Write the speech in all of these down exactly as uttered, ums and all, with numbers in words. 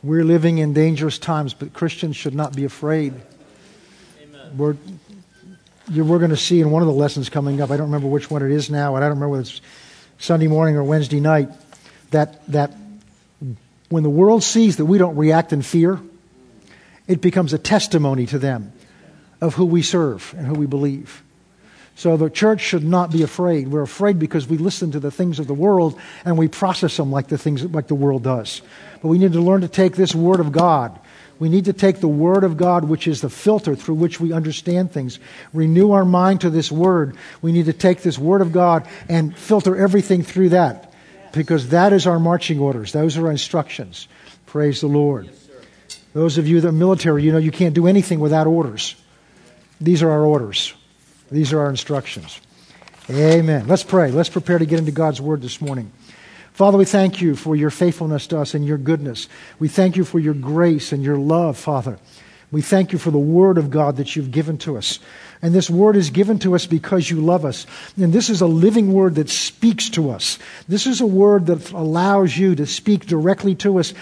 We're living in dangerous times, but Christians should not be afraid. Amen. We're, you, we're going to see in one of the lessons coming up, I don't remember which one it is now, and I don't remember whether it's Sunday morning or Wednesday night, that that when the world sees that we don't react in fear, it becomes a testimony to them of who we serve and who we believe. So the church should not be afraid. We're afraid because we listen to the things of the world and we process them like the things like the world does. But we need to learn to take this Word of God. We need to take the Word of God, which is the filter through which we understand things. Renew our mind to this Word. We need to take this Word of God and filter everything through that, because that is our marching orders. Those are our instructions. Praise the Lord. Those of you that are military, you know you can't do anything without orders. These are our orders. These are our instructions. Amen. Let's pray. Let's prepare to get into God's Word this morning. Father, we thank you for your faithfulness to us and your goodness. We thank you for your grace and your love, Father. We thank you for the Word of God that you've given to us. And this Word is given to us because you love us. And this is a living Word that speaks to us. This is a Word that allows you to speak directly to us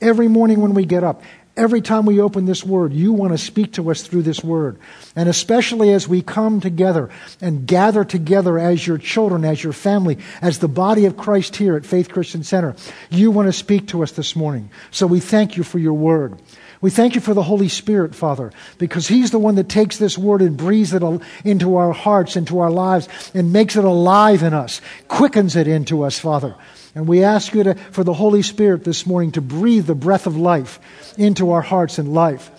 every morning when we get up. Every time we open this Word, you want to speak to us through this Word. And especially as we come together and gather together as your children, as your family, as the body of Christ here at Faith Christian Center, you want to speak to us this morning. So we thank you for your Word. We thank you for the Holy Spirit, Father, because He's the one that takes this Word and breathes it into our hearts, into our lives, and makes it alive in us, quickens it into us, Father. And we ask you to, for the Holy Spirit this morning to breathe the breath of life into our hearts and life.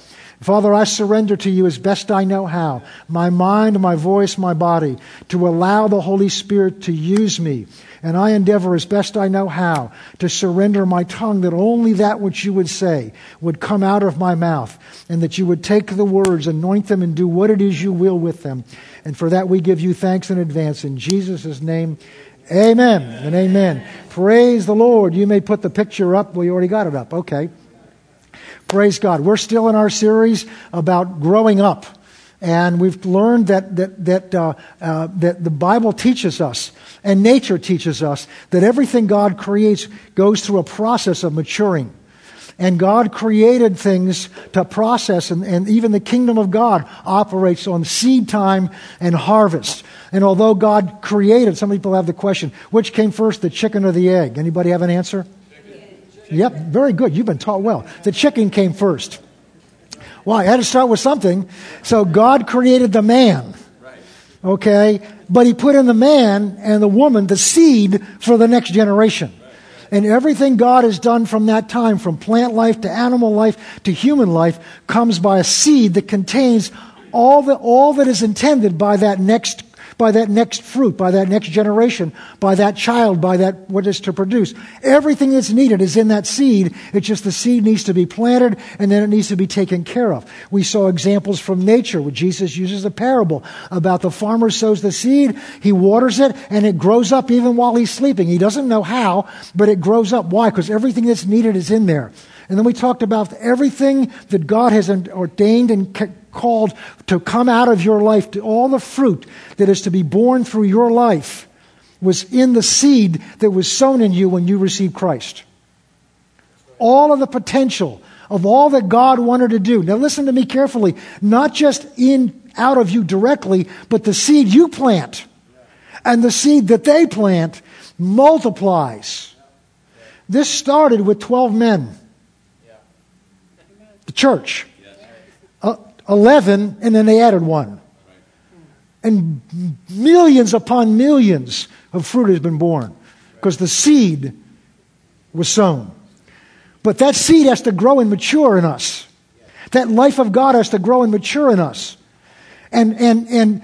Father, I surrender to you as best I know how, my mind, my voice, my body, to allow the Holy Spirit to use me. And I endeavor as best I know how to surrender my tongue, that only that which you would say would come out of my mouth, and that you would take the words, anoint them, and do what it is you will with them. And for that we give you thanks in advance. In Jesus' name, amen and amen. Praise the Lord. You may put the picture up. Well, you already got it up. Okay. Praise God. We're still in our series about growing up. And we've learned that that that uh, uh, that the Bible teaches us, and nature teaches us, that everything God creates goes through a process of maturing. And God created things to process, and, and even the kingdom of God operates on seed time and harvest. And although God created, some people have the question, which came first, the chicken or the egg? Anybody have an answer? Chicken. Yep, very good. You've been taught well. The chicken came first. Why? Well, I had to start with something. So God created the man. Okay? But He put in the man and the woman the seed for the next generation. And everything God has done from that time, from plant life to animal life to human life, comes by a seed that contains all the all that is intended by that next by that next fruit, by that next generation, by that child, by that what is to produce. Everything that's needed is in that seed. It's just the seed needs to be planted, and then it needs to be taken care of. We saw examples from nature where Jesus uses a parable about the farmer sows the seed, he waters it, and it grows up even while he's sleeping. He doesn't know how, but it grows up. Why? Because everything that's needed is in there. And then we talked about everything that God has ordained and called to come out of your life, to all the fruit that is to be born through your life was in the seed that was sown in you when you received Christ. All of the potential of all that God wanted to do. Now listen to me carefully. Not just in out of you directly, but the seed you plant and the seed that they plant multiplies. This started with twelve men. The church. Eleven, and then they added one. And millions upon millions of fruit has been born because the seed was sown. But that seed has to grow and mature in us. That life of God has to grow and mature in us. And and and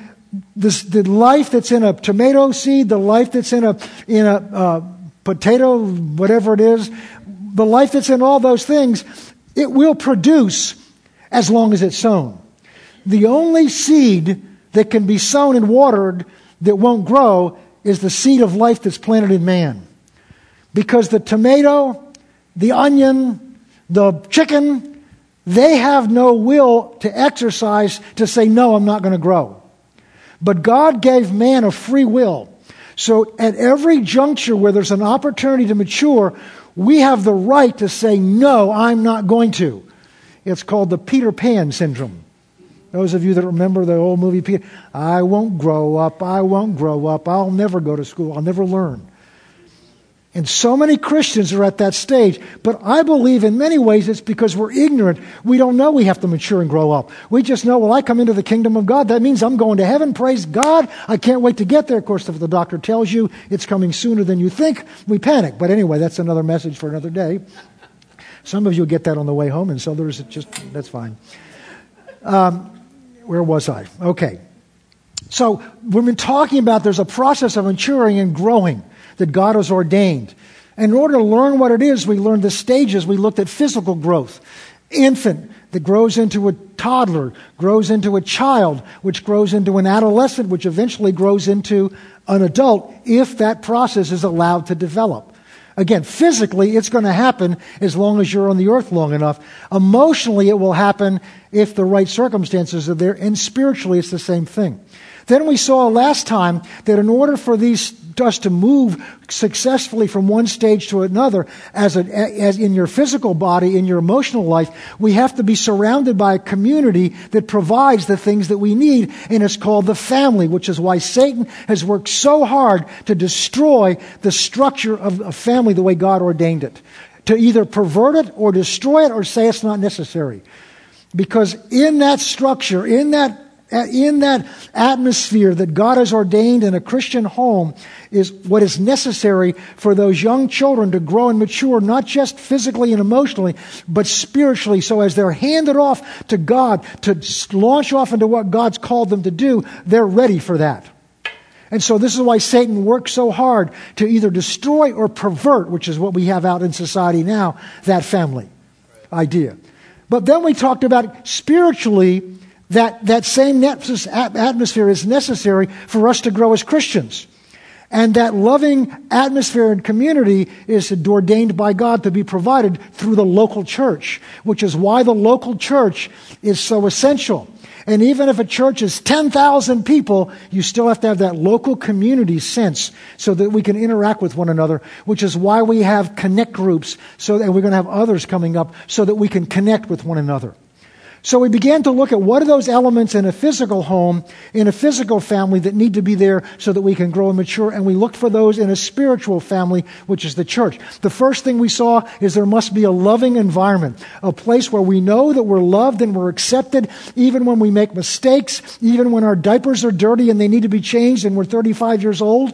this, the life that's in a tomato seed, the life that's in a in a uh, potato, whatever it is, the life that's in all those things, it will produce as long as it's sown. The only seed that can be sown and watered that won't grow is the seed of life that's planted in man. Because the tomato, the onion, the chicken, they have no will to exercise to say, no, I'm not going to grow. But God gave man a free will. So at every juncture where there's an opportunity to mature, we have the right to say, no, I'm not going to. It's called the Peter Pan syndrome. Those of you that remember the old movie, Peter, I won't grow up, I won't grow up, I'll never go to school, I'll never learn. And so many Christians are at that stage, but I believe in many ways it's because we're ignorant. We don't know we have to mature and grow up. We just know, well, I come into the kingdom of God. That means I'm going to heaven. Praise God. I can't wait to get there. Of course, if the doctor tells you it's coming sooner than you think, we panic. But anyway, that's another message for another day. Some of you get that on the way home, and so there's just, that's fine. Um, where was I? Okay. So we've been talking about there's a process of maturing and growing that God has ordained. And in order to learn what it is, we learned the stages. We looked at physical growth. Infant that grows into a toddler, grows into a child, which grows into an adolescent, which eventually grows into an adult if that process is allowed to develop. Again, physically, it's going to happen as long as you're on the earth long enough. Emotionally, it will happen if the right circumstances are there. And spiritually, it's the same thing. Then we saw last time that in order for these us to move successfully from one stage to another, as, a, as in your physical body, in your emotional life, we have to be surrounded by a community that provides the things that we need, and it's called the family, which is why Satan has worked so hard to destroy the structure of a family the way God ordained it, to either pervert it or destroy it or say it's not necessary. Because in that structure, in that In that atmosphere that God has ordained in a Christian home is what is necessary for those young children to grow and mature, not just physically and emotionally, but spiritually. So as they're handed off to God to launch off into what God's called them to do, they're ready for that. And so this is why Satan works so hard to either destroy or pervert, which is what we have out in society now, that family idea. But then we talked about spiritually, That, that same atmosphere is necessary for us to grow as Christians. And that loving atmosphere and community is ordained by God to be provided through the local church, which is why the local church is so essential. And even if a church is ten thousand people, you still have to have that local community sense so that we can interact with one another, which is why we have connect groups, so that we're going to have others coming up so that we can connect with one another. So we began to look at what are those elements in a physical home, in a physical family that need to be there so that we can grow and mature, and we looked for those in a spiritual family, which is the church. The first thing we saw is there must be a loving environment, a place where we know that we're loved and we're accepted, even when we make mistakes, even when our diapers are dirty and they need to be changed and we're thirty-five years old.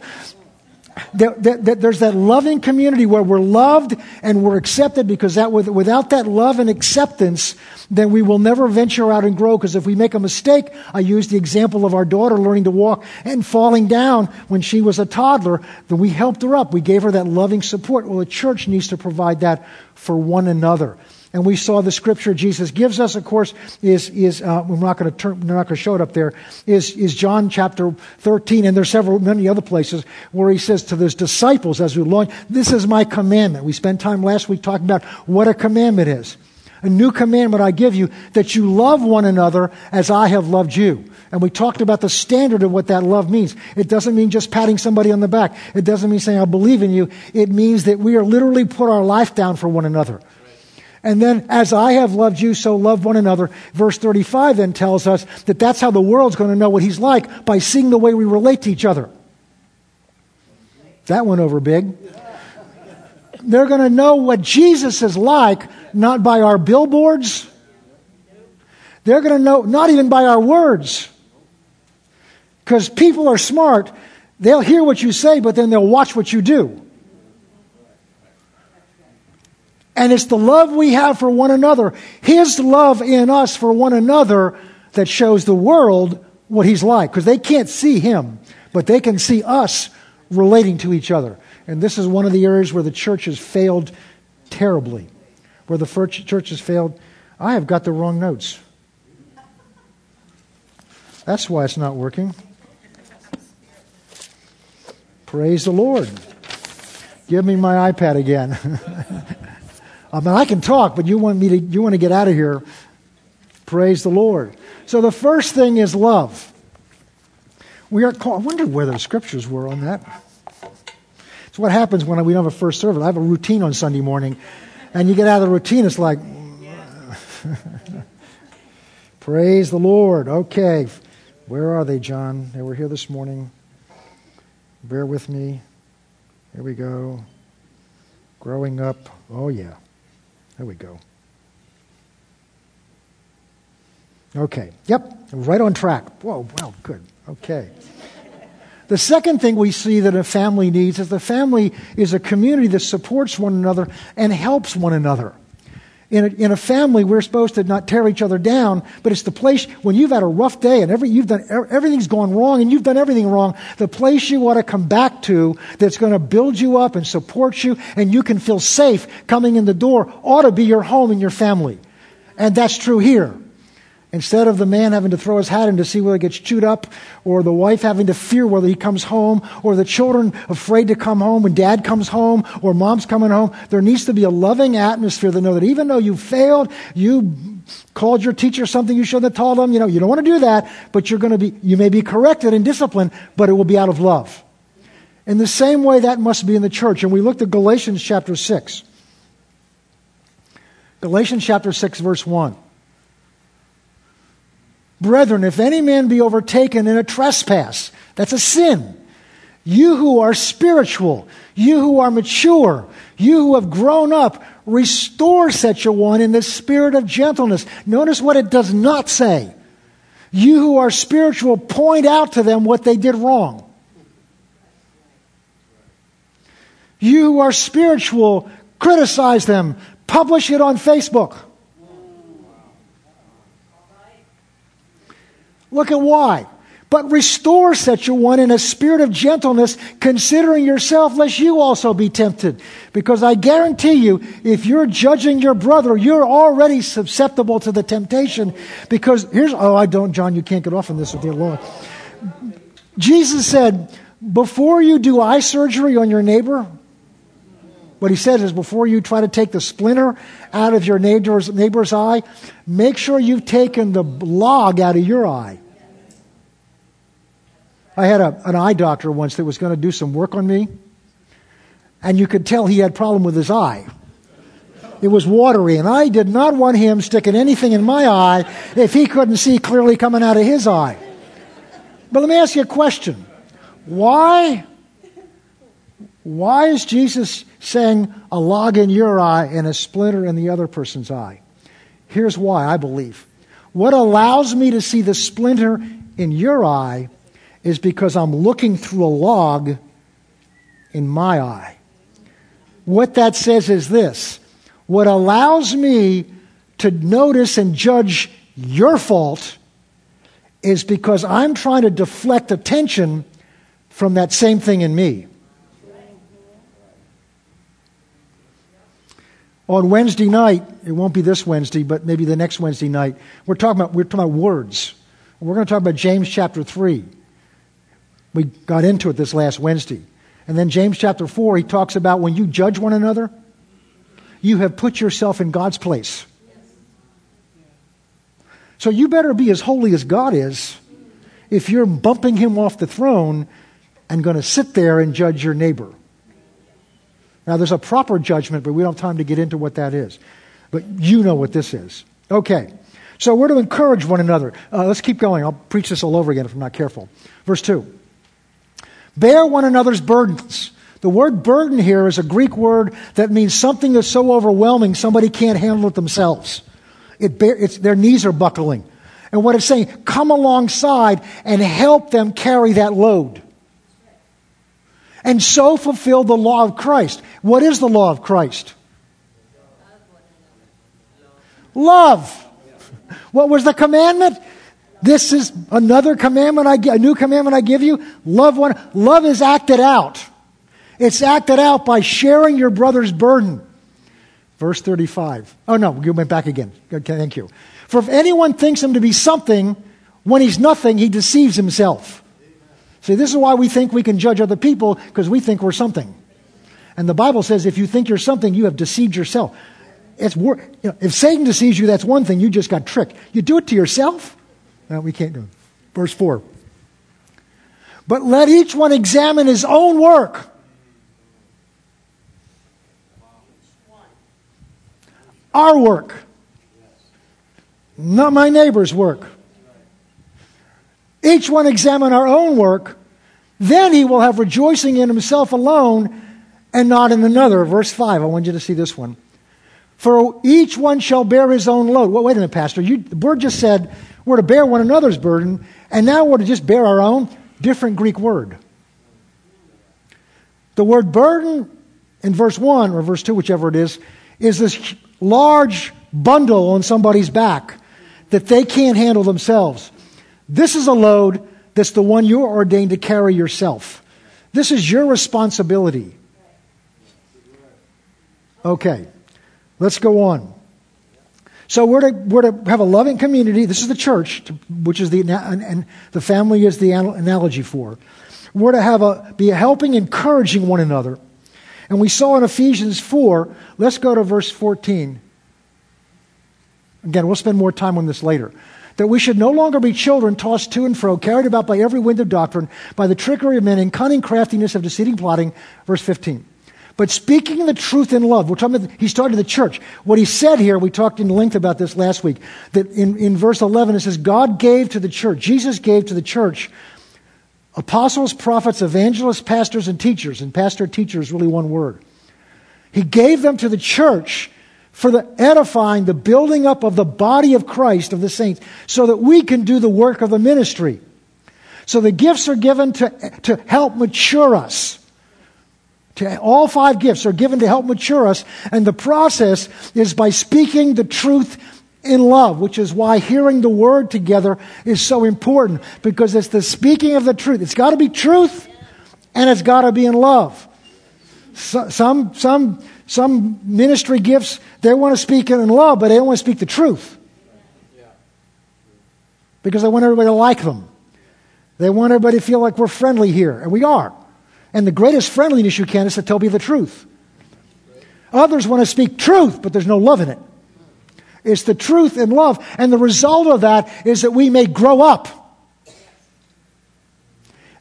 That, that, that there's that loving community where we're loved and we're accepted, because that with, without that love and acceptance, then we will never venture out and grow. Because if we make a mistake, I used the example of our daughter learning to walk and falling down when she was a toddler, then we helped her up. We gave her that loving support. Well, the church needs to provide that for one another. And we saw the scripture Jesus gives us, of course, is, is, uh, we're not going to turn, we're not going to show it up there, is, is John chapter thirteen, and there's several, many other places where he says to those disciples as we launch, this is my commandment. We spent time last week talking about what a commandment is. A new commandment I give you, that you love one another as I have loved you. And we talked about the standard of what that love means. It doesn't mean just patting somebody on the back. It doesn't mean saying, I believe in you. It means that we are literally put our life down for one another. And then, as I have loved you, so love one another. Verse thirty-five then tells us that that's how the world's going to know what he's like, by seeing the way we relate to each other. That went over big. They're going to know what Jesus is like, not by our billboards. They're going to know, not even by our words. Because people are smart. They'll hear what you say, but then they'll watch what you do. And it's the love we have for one another, his love in us for one another, that shows the world what he's like. Because they can't see him, but they can see us relating to each other. And this is one of the areas where the church has failed terribly. Where the church has failed. I have got the wrong notes. That's why it's not working. Praise the Lord. Give me my iPad again. I mean, I can talk, but you want me to, you want to get out of here. Praise the Lord. So the first thing is love. We are called, I wonder where the scriptures were on that. It's what happens when we don't have a first service. I have a routine on Sunday morning, and you get out of the routine, it's like, praise the Lord. Okay, where are they, John? They were here this morning. Bear with me. Here we go. Growing up. Oh, yeah. There we go. Okay. Yep. Right on track. Whoa. Wow. Good. Okay. The second thing we see that a family needs is the family is a community that supports one another and helps one another. In a, in a family, we're supposed to not tear each other down, but it's the place when you've had a rough day and every, you've done everything's gone wrong and you've done everything wrong, the place you want to come back to that's going to build you up and support you and you can feel safe coming in the door ought to be your home and your family. And that's true here. Instead of the man having to throw his hat in to see whether he gets chewed up, or the wife having to fear whether he comes home, or the children afraid to come home when dad comes home, or mom's coming home, there needs to be a loving atmosphere that know that even though you failed, you called your teacher something you shouldn't have told them, you know, you don't want to do that, but you're going to be, you may be corrected and disciplined, but it will be out of love. In the same way, that must be in the church. And we looked at Galatians chapter six. Galatians chapter six, verse one. Brethren, if any man be overtaken in a trespass, that's a sin. You who are spiritual, you who are mature, you who have grown up, restore such a one in the spirit of gentleness. Notice what it does not say. You who are spiritual, point out to them what they did wrong. You who are spiritual, criticize them. Publish it on Facebook. Look at why. But restore such a one in a spirit of gentleness, considering yourself, lest you also be tempted. Because I guarantee you, if you're judging your brother, you're already susceptible to the temptation. Because here's, oh, I don't, John, you can't get off on this, dear Lord. Jesus said, before you do eye surgery on your neighbor, what he says is before you try to take the splinter out of your neighbor's, neighbor's eye, make sure you've taken the log out of your eye. I had a, an eye doctor once that was going to do some work on me, and you could tell he had a problem with his eye. It was watery, and I did not want him sticking anything in my eye if he couldn't see clearly coming out of his eye. But let me ask you a question. Why... Why is Jesus saying a log in your eye and a splinter in the other person's eye? Here's why, I believe. What allows me to see the splinter in your eye is because I'm looking through a log in my eye. What that says is this. What allows me to notice and judge your fault is because I'm trying to deflect attention from that same thing in me. On Wednesday night, it won't be this Wednesday, but maybe the next Wednesday night, we're talking about, we're talking about words. We're going to talk about James chapter three. We got into it this last Wednesday. And then James chapter four, he talks about when you judge one another, you have put yourself in God's place. So you better be as holy as God is if you're bumping him off the throne and going to sit there and judge your neighbor. Now, there's a proper judgment, but we don't have time to get into what that is. But you know what this is. Okay, so we're to encourage one another. Uh, let's keep going. I'll preach this all over again if I'm not careful. Verse two. Bear one another's burdens. The word burden here is a Greek word that means something that's so overwhelming somebody can't handle it themselves. It bear, it's, their knees are buckling. And what it's saying, come alongside and help them carry that load. And so fulfill the law of Christ. What is the law of Christ? Love. What was the commandment? This is another commandment, I gi- a new commandment I give you. Love one. Love is acted out. It's acted out by sharing your brother's burden. Verse thirty-five. Oh, no, you went back again. Okay, thank you. For if anyone thinks him to be something, when he's nothing, he deceives himself. See, this is why we think we can judge other people, because we think we're something. And the Bible says if you think you're something, you have deceived yourself. It's wor- you know, if Satan deceives you, that's one thing. You just got tricked. You do it to yourself? No, we can't do it. Verse four. But let each one examine his own work. Our work. Not my neighbor's work. Each one examine our own work. Then he will have rejoicing in himself alone and not in another. Verse five, I want you to see this one. For each one shall bear his own load. Well, wait a minute, Pastor. You, the word just said we're to bear one another's burden, and now we're to just bear our own. Different Greek word. The word burden in verse one or verse two, whichever it is, is this large bundle on somebody's back that they can't handle themselves. This is a load that's the one you're ordained to carry yourself. This is your responsibility. Okay, let's go on. So we're to, we're to have a loving community. This is the church, which is the and, and the family is the analogy for. We're to have a be a helping, encouraging one another. And we saw in Ephesians four, let's go to verse fourteen. Again, we'll spend more time on this later. That we should no longer be children tossed to and fro, carried about by every wind of doctrine, by the trickery of men, and cunning craftiness of deceiving plotting. Verse fifteen. But speaking the truth in love, we're talking about, he started the church. What he said here, we talked in length about this last week, that in, in verse eleven it says, God gave to the church, Jesus gave to the church, apostles, prophets, evangelists, pastors, and teachers. And pastor, teacher is really one word. He gave them to the church for the edifying, the building up of the body of Christ, of the saints, so that we can do the work of the ministry. So the gifts are given to, to help mature us. To, all five gifts are given to help mature us, and the process is by speaking the truth in love, which is why hearing the word together is so important, because it's the speaking of the truth. It's got to be truth, and it's got to be in love. So, some some some ministry gifts, they want to speak in love, but they don't want to speak the truth, because they want everybody to like them. They want everybody to feel like we're friendly here, and we are. And the greatest friendliness you can is to tell people the truth. Others want to speak truth, but there's no love in it. It's the truth and love. And the result of that is that we may grow up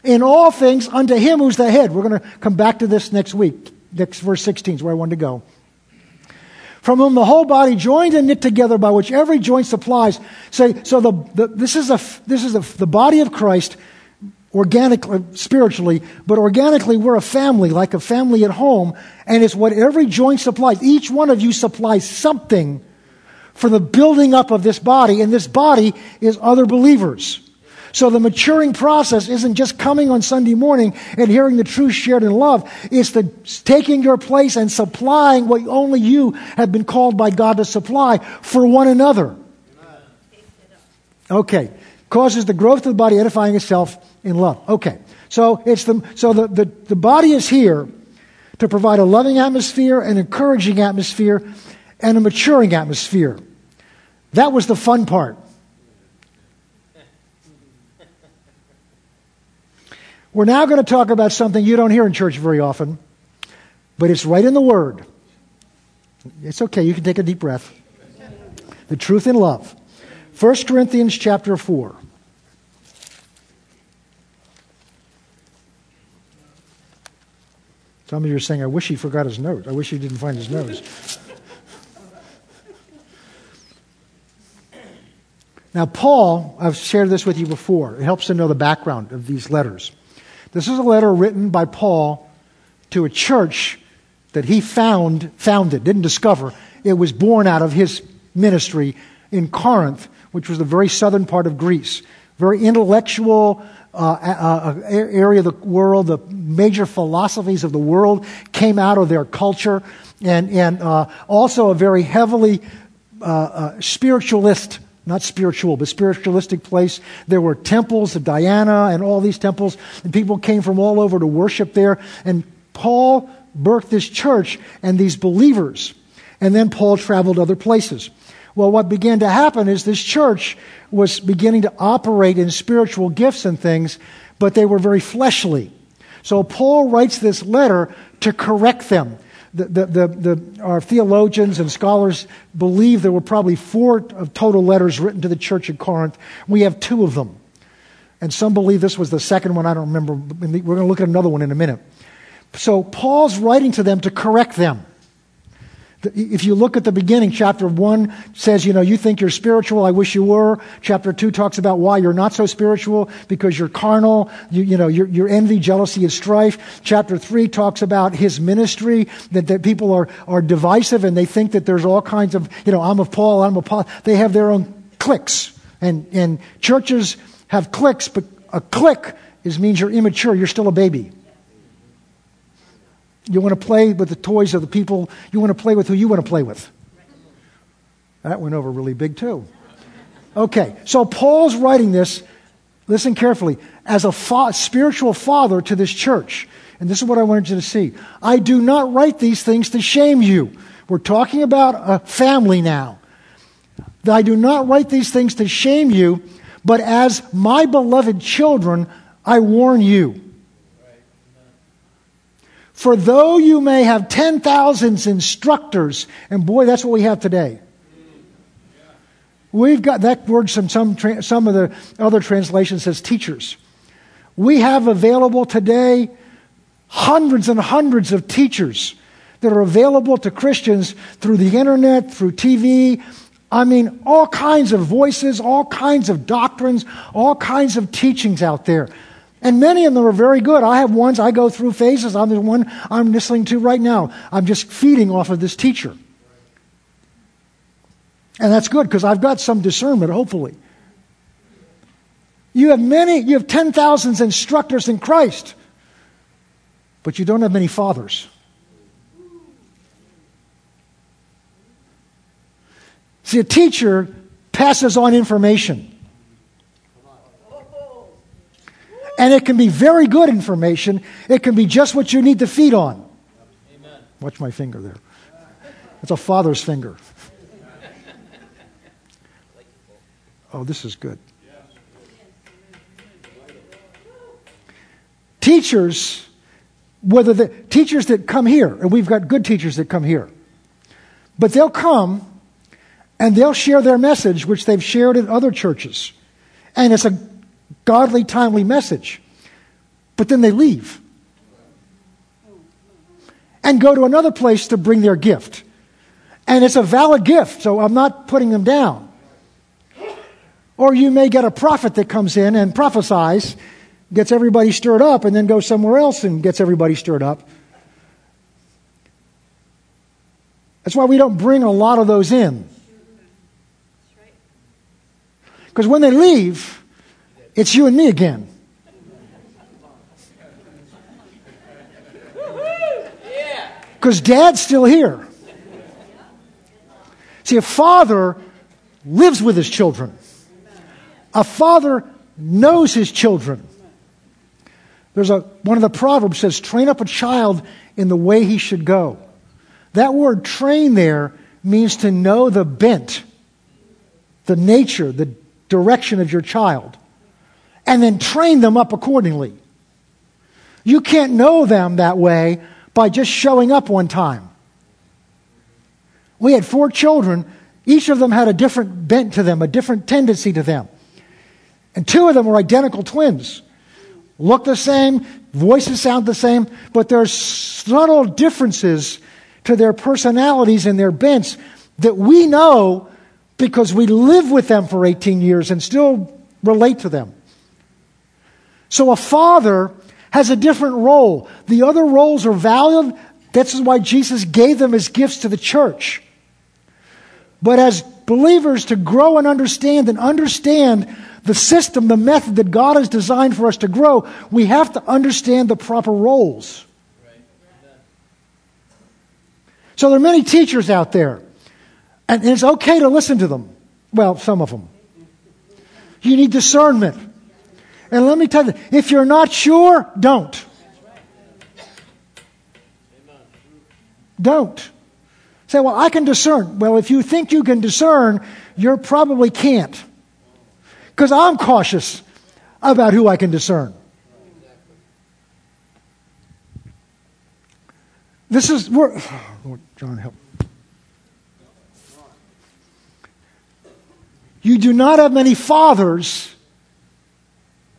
in all things unto him who's the head. We're going to come back to this next week. Next verse sixteen is where I wanted to go. From whom the whole body joined and knit together by which every joint supplies. So, so the, the, this is, a, this is a, the body of Christ organically, spiritually, but organically we're a family, like a family at home, and it's what every joint supplies. Each one of you supplies something for the building up of this body, and this body is other believers. So the maturing process isn't just coming on Sunday morning and hearing the truth shared in love. It's the taking your place and supplying what only you have been called by God to supply for one another. Okay. Causes the growth of the body edifying itself in love. Okay. So it's the so the, the, the body is here to provide a loving atmosphere, an encouraging atmosphere, and a maturing atmosphere. That was the fun part. We're now going to talk about something you don't hear in church very often, but it's right in the Word. It's okay, you can take a deep breath. The truth in love. First Corinthians chapter four. Some of you are saying, I wish he forgot his notes. I wish he didn't find his notes. Now, Paul, I've shared this with you before. It helps to know the background of these letters. This is a letter written by Paul to a church that he found, founded, didn't discover. It was born out of his ministry in Corinth, which was the very southern part of Greece. Very intellectual uh, uh, area of the world. The major philosophies of the world came out of their culture, and, and uh, also a very heavily uh, uh, spiritualist Not spiritual, but spiritualistic place. There were temples of Diana and all these temples, and people came from all over to worship there. And Paul birthed this church and these believers. And then Paul traveled other places. Well, what began to happen is this church was beginning to operate in spiritual gifts and things, but they were very fleshly. So Paul writes this letter to correct them. The, the, the, the, our theologians and scholars believe there were probably four total letters written to the church at Corinth. We have two of them. And some believe this was the second one. I don't remember. We're going to look at another one in a minute. So Paul's writing to them to correct them. If you look at the beginning, chapter one says, you know, you think you're spiritual, I wish you were. Chapter two talks about why you're not so spiritual, because you're carnal, you, you know, your, your envy, jealousy, and strife. Chapter three talks about his ministry, that, that people are, are divisive and they think that there's all kinds of, you know, I'm of Paul, I'm of Paul. They have their own cliques. And, and churches have cliques, but a clique is, means you're immature, you're still a baby. You want to play with the toys of the people. You want to play with who you want to play with. That went over really big too. Okay, so Paul's writing this, listen carefully, as a fa- spiritual father to this church. And this is what I wanted you to see. I do not write these things to shame you. We're talking about a family now. I do not write these things to shame you, but as my beloved children, I warn you. For though you may have ten thousand instructors, and boy, that's what we have today. We've got, that word from some, tra- some of the other translations says teachers. We have available today hundreds and hundreds of teachers that are available to Christians through the internet, through T V. I mean, all kinds of voices, all kinds of doctrines, all kinds of teachings out there. And many of them are very good. I have ones, I go through phases. I'm the one I'm listening to right now. I'm just feeding off of this teacher. And that's good because I've got some discernment, hopefully. You have many, you have ten thousand instructors in Christ, but you don't have many fathers. See, a teacher passes on information. And it can be very good information. It can be just what you need to feed on. Amen. Watch my finger there. It's a father's finger. Oh, this is good. Teachers, whether the teachers that come here, and we've got good teachers that come here, but they'll come and they'll share their message, which they've shared at other churches. And it's a godly, timely message. But then they leave and go to another place to bring their gift. And it's a valid gift, so I'm not putting them down. Or you may get a prophet that comes in and prophesies, gets everybody stirred up, and then goes somewhere else and gets everybody stirred up. That's why we don't bring a lot of those in. Because when they leave, it's you and me again. Because Dad's still here. See, a father lives with his children. A father knows his children. There's a one of the Proverbs says, train up a child in the way he should go. That word train there means to know the bent, the nature, the direction of your child. And then train them up accordingly. You can't know them that way by just showing up one time. We had four children. Each of them had a different bent to them, a different tendency to them. And two of them were identical twins. Look the same, voices sound the same, but there's subtle differences to their personalities and their bents that we know because we live with them for eighteen years and still relate to them. So a father has a different role. The other roles are valued. That's why Jesus gave them as gifts to the church. But as believers, to grow and understand and understand the system, the method that God has designed for us to grow, we have to understand the proper roles. So there are many teachers out there, and it's okay to listen to them. Well, some of them. You need discernment. And let me tell you, if you're not sure, don't. Don't. Say, well, I can discern. Well, if you think you can discern, you probably can't. Because I'm cautious about who I can discern. This is, we're, oh, Lord, John, help. You do not have many fathers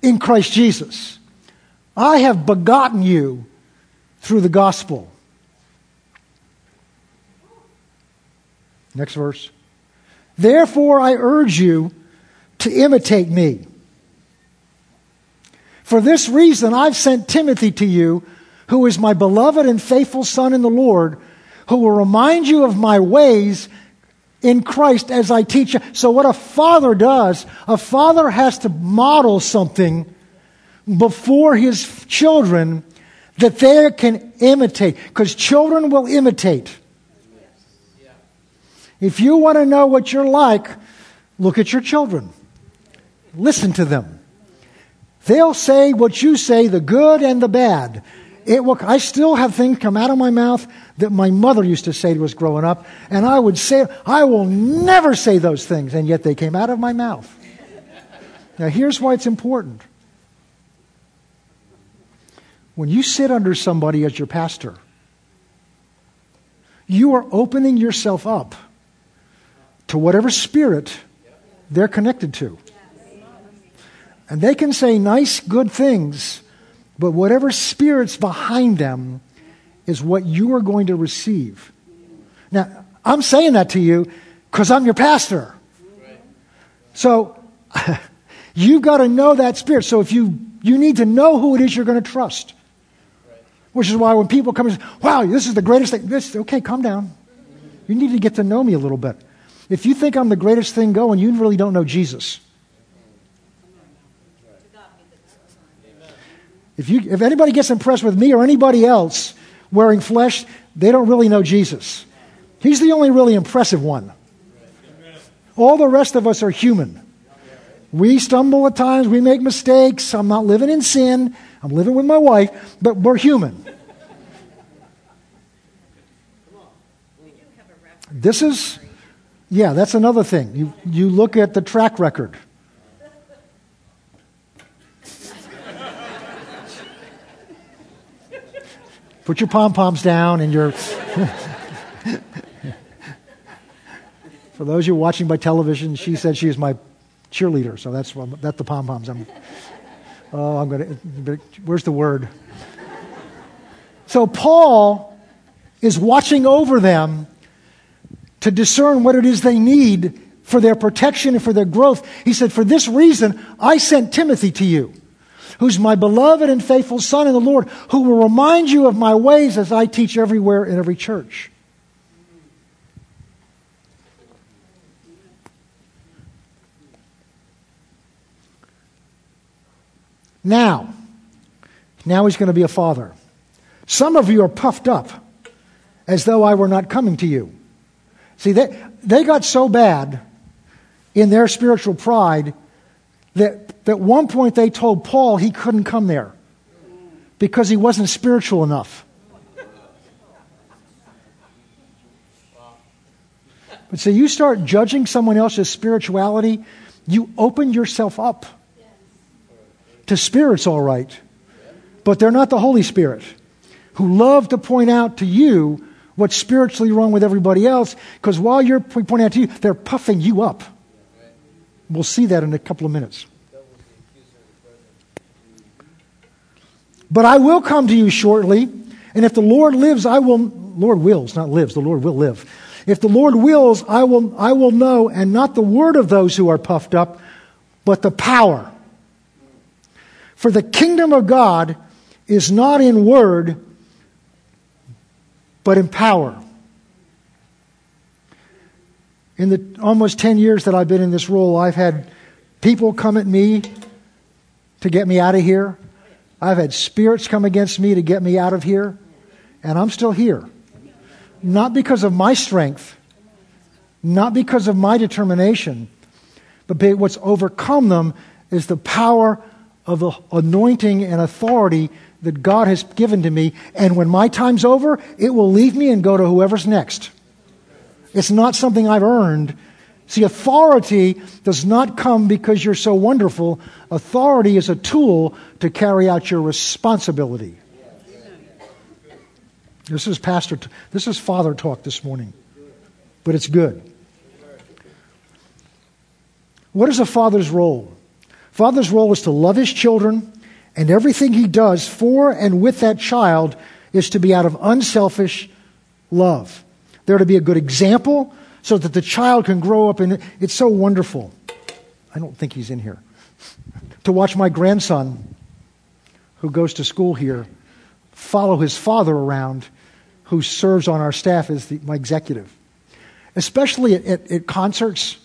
in Christ Jesus. I have begotten you through the gospel. Next verse. Therefore I urge you to imitate me. For this reason I've sent Timothy to you, who is my beloved and faithful son in the Lord, who will remind you of my ways in Christ as I teach you. So what a father does, a father has to model something before his children that they can imitate, because children will imitate. If you want to know what you're like, look at your children. Listen to them. They'll say what you say, the good and the bad. It will, I still have things come out of my mouth that my mother used to say to us growing up, and I would say, I will never say those things, and yet they came out of my mouth. Now, here's why it's important. When you sit under somebody as your pastor, you are opening yourself up to whatever spirit they're connected to. And they can say nice, good things, but whatever spirit's behind them is what you are going to receive. Now, I'm saying that to you because I'm your pastor. So you've got to know that spirit. So if you, you need to know who it is you're going to trust. Which is why when people come and say, wow, this is the greatest thing. This, okay, calm down. You need to get to know me a little bit. If you think I'm the greatest thing going, you really don't know Jesus. If you, if anybody gets impressed with me or anybody else wearing flesh, they don't really know Jesus. He's the only really impressive one. All the rest of us are human. We stumble at times. We make mistakes. I'm not living in sin. I'm living with my wife, but we're human. This is, yeah, that's another thing. You you look at the track record. Put your pom-poms down and your... For those of you watching by television, she said she is my cheerleader, so that's that's the pom-poms. I'm... Oh, I'm going to, where's the word? So Paul is watching over them to discern what it is they need for their protection and for their growth. He said, for this reason, I sent Timothy to you, who's my beloved and faithful son in the Lord, who will remind you of my ways as I teach everywhere in every church. Now, now he's going to be a father. Some of you are puffed up as though I were not coming to you. See, they, they got so bad in their spiritual pride that at one point they told Paul he couldn't come there because he wasn't spiritual enough. But see, you start judging someone else's spirituality, you open yourself up to spirits, all right, but they're not the Holy Spirit, who love to point out to you what's spiritually wrong with everybody else, because while you're pointing out to you, they're puffing you up. We'll see that in a couple of minutes. But I will come to you shortly, and if the Lord lives, I will, Lord wills, not lives, the Lord will live. If the Lord wills, I will, I will know, and not the word of those who are puffed up, but the power. For the kingdom of God is not in word, but in power. In the almost ten years that I've been in this role, I've had people come at me to get me out of here. I've had spirits come against me to get me out of here. And I'm still here. Not because of my strength, not because of my determination, but what's overcome them is the power of of the anointing and authority that God has given to me. And when my time's over, it will leave me and go to whoever's next. It's not something I've earned. See, authority does not come because you're so wonderful. Authority is a tool to carry out your responsibility. This is pastor, t- this is father talk this morning, but it's good. What is a father's role? Father's role is to love his children, and everything he does for and with that child is to be out of unselfish love. They're to be a good example. so that the child can grow up. And it's so wonderful. I don't think he's in here. To watch my grandson, who goes to school here, follow his father around, who serves on our staff as the, my executive. Especially at, at, at concerts,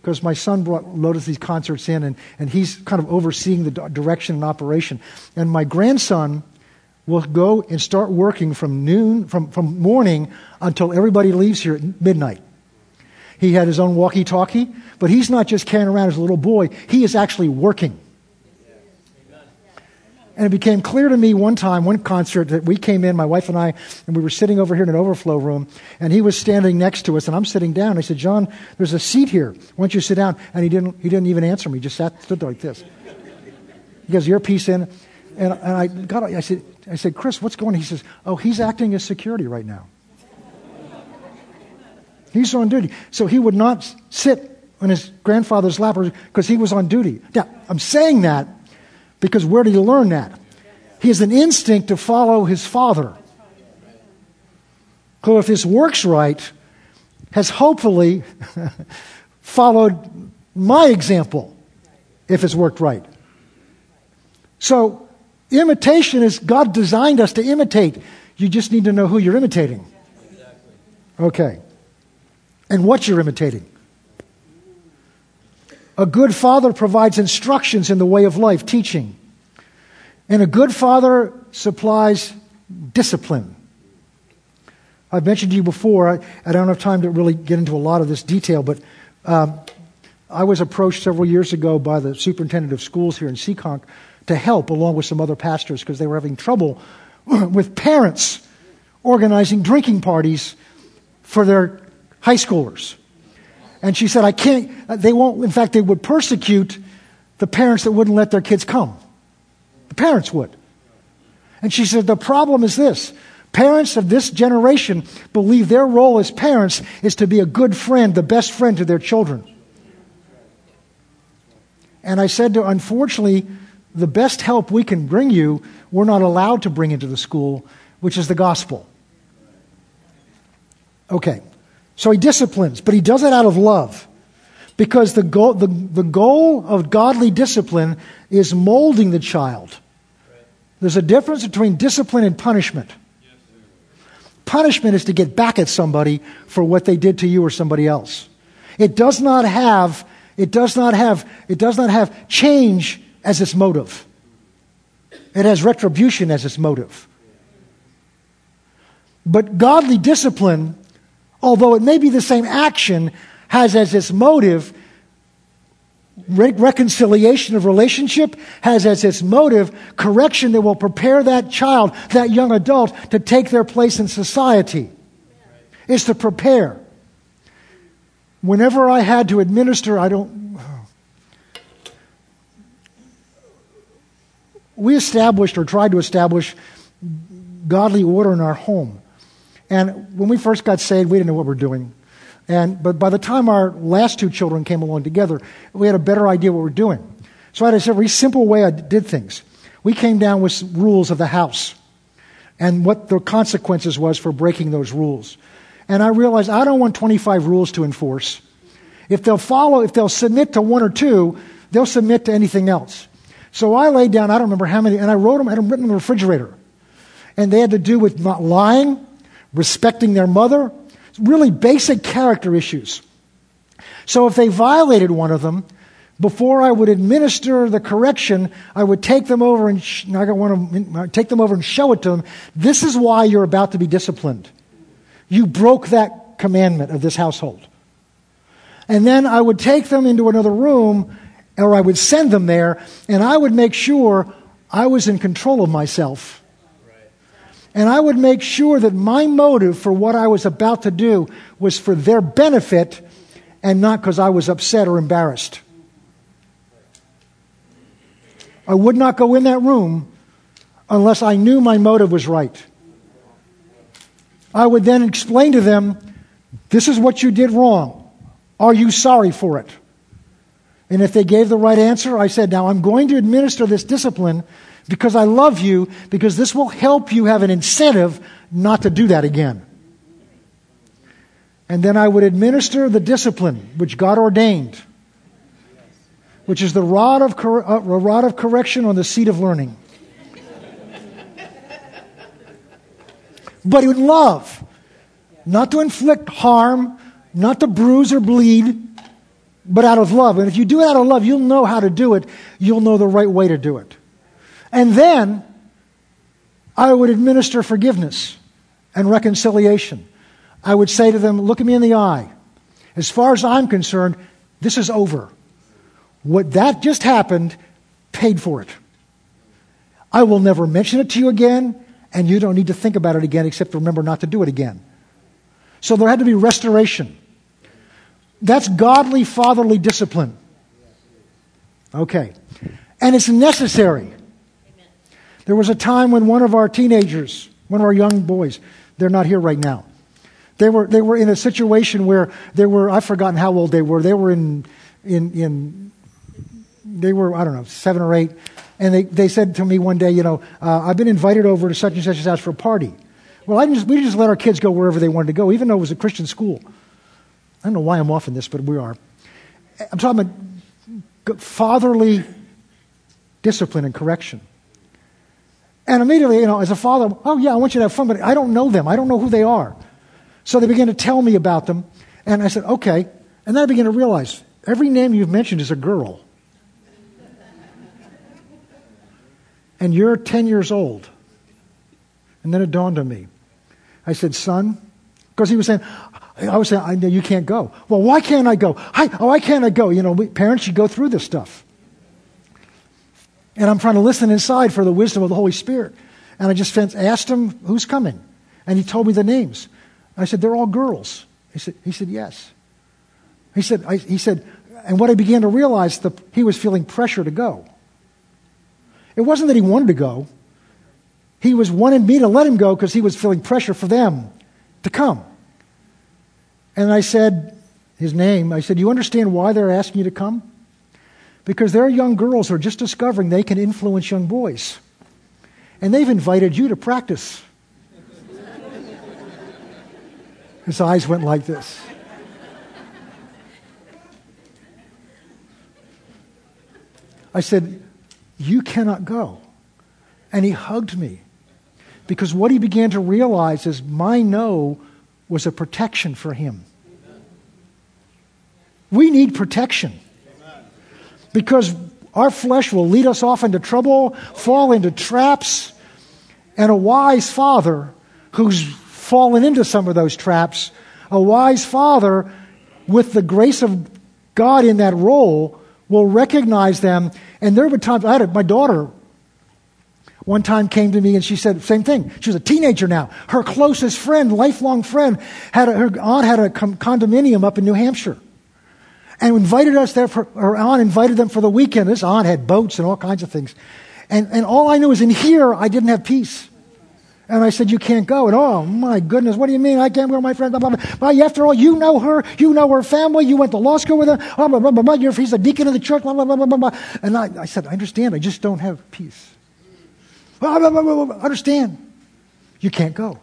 because my son brought Lotus these concerts in, and, and he's kind of overseeing the direction and operation. And my grandson will go and start working from noon, from, from morning until everybody leaves here at midnight. He had his own walkie-talkie, but he's not just carrying around as a little boy. He is actually working. And it became clear to me one time, one concert, that we came in, my wife and I, and we were sitting over here in an overflow room, and he was standing next to us, and I'm sitting down. I said, "John, there's a seat here. Why don't you sit down?" And he didn't he didn't even answer me. He just sat, stood like this. He got his earpiece in, and, and I got I said, I said, "Chris, what's going on?" He says, "Oh, he's acting as security right now. He's on duty." So he would not sit on his grandfather's lap because he was on duty. Now, I'm saying that because where did he learn that? He has an instinct to follow his father, who, if this works right, has hopefully followed my example, if it's worked right. So imitation is, God designed us to imitate. You just need to know who you're imitating. Okay. And what you're imitating. A good father provides instructions in the way of life, teaching. And a good father supplies discipline. I've mentioned to you before, I, I don't have time to really get into a lot of this detail, but um, I was approached several years ago by the superintendent of schools here in Seekonk to help, along with some other pastors, because they were having trouble with parents organizing drinking parties for their high schoolers. And she said, I can't, they won't, in fact, they would persecute the parents that wouldn't let their kids come. The parents would. And she said, the problem is this. Parents of this generation believe their role as parents is to be a good friend, the best friend to their children. And I said to, unfortunately, the best help we can bring you, we're not allowed to bring into the school, which is the gospel. Okay. So he disciplines, but he does it out of love, because the goal, the, the goal of godly discipline is molding the child. There's a difference between discipline and punishment. Punishment is to get back at somebody for what they did to you or somebody else. It does not have, it does not have, it does not have change as its motive. It has retribution as its motive. But godly discipline, although it may be the same action, has as its motive re- reconciliation of relationship, has as its motive correction that will prepare that child, that young adult, to take their place in society. It's to prepare. Whenever I had to administer, I don't... We established or tried to establish godly order in our home. And when we first got saved, we didn't know what we were doing. And but by the time our last two children came along together, we had a better idea what we were doing. So I had a very simple way I did things. We came down with rules of the house and what the consequences was for breaking those rules. And I realized I don't want twenty-five rules to enforce. If they'll follow, if they'll submit to one or two, they'll submit to anything else. So I laid down, I don't remember how many, and I wrote them, I had them written in the refrigerator. And they had to do with not lying, respecting their mother, really basic character issues. So if they violated one of them, before I would administer the correction, I would take them over and sh- I got one of them, take them over and show it to them. This is why you're about to be disciplined. You broke that commandment of this household. And then I would take them into another room, or I would send them there, and I would make sure I was in control of myself. And I would make sure that my motive for what I was about to do was for their benefit and not because I was upset or embarrassed. I would not go in that room unless I knew my motive was right. I would then explain to them, this is what you did wrong. Are you sorry for it? And if they gave the right answer, I said, now I'm going to administer this discipline because I love you, because this will help you have an incentive not to do that again. And then I would administer the discipline which God ordained, which is the rod of cor- uh, rod of correction on the seat of learning. But in love, not to inflict harm, not to bruise or bleed, but out of love. And if you do it out of love, you'll know how to do it. You'll know the right way to do it. And then I would administer forgiveness and reconciliation. I would say to them, look at me in the eye. As far as I'm concerned, this is over. What that just happened paid for it. I will never mention it to you again, and you don't need to think about it again except to remember not to do it again. So there had to be restoration. That's godly, fatherly discipline. Okay. And it's necessary. There was a time when one of our teenagers, one of our young boys, they're not here right now. They were they were in a situation where they were, I've forgotten how old they were. They were in, in, in they were, I don't know, seven or eight. And they, they said to me one day, you know, uh, I've been invited over to such and such's house for a party. Well, I just, we just let our kids go wherever they wanted to go, even though it was a Christian school. I don't know why I'm off in this, but we are. I'm talking about fatherly discipline and correction. And immediately, you know, as a father, oh yeah, I want you to have fun, but I don't know them. I don't know who they are. So they began to tell me about them. And I said, okay. And then I began to realize, every name you've mentioned is a girl. And you're ten years old. And then it dawned on me. I said, son, because he was saying, I was saying, I know you can't go. Well, why can't I go? I, oh, why can't I go? You know, we, parents should go through this stuff. And I'm trying to listen inside for the wisdom of the Holy Spirit. And I just asked him, who's coming? And he told me the names. I said, they're all girls. He said, he said yes. He said, I, he said, and what I began to realize, the, he was feeling pressure to go. It wasn't that he wanted to go. He was wanting me to let him go because he was feeling pressure for them to come. And I said, his name, I said, you understand why they're asking you to come? Because there are young girls who are just discovering they can influence young boys. And they've invited you to practice. His eyes went like this. I said, you cannot go. And he hugged me. Because what he began to realize is my no was a protection for him. We need protection. Because our flesh will lead us off into trouble, fall into traps, and a wise father who's fallen into some of those traps, a wise father with the grace of God in that role will recognize them. And there were times, I had a, my daughter one time came to me and she said, same thing. She was a teenager now. Her closest friend, lifelong friend, had a, her aunt had a com- condominium up in New Hampshire. And invited us there, for, her aunt invited them for the weekend. This aunt had boats and all kinds of things. And and all I knew is in here, I didn't have peace. And I said, you can't go. And oh my goodness, what do you mean? I can't go with my friend. Blah, blah, blah. But after all, you know her. You know her family. You went to law school with her. Blah, blah, blah, blah. You're, he's a deacon of the church. Blah, blah, blah, blah, blah. And I, I said, I understand. I just don't have peace. Blah, blah, blah, blah, blah. Understand. You can't go.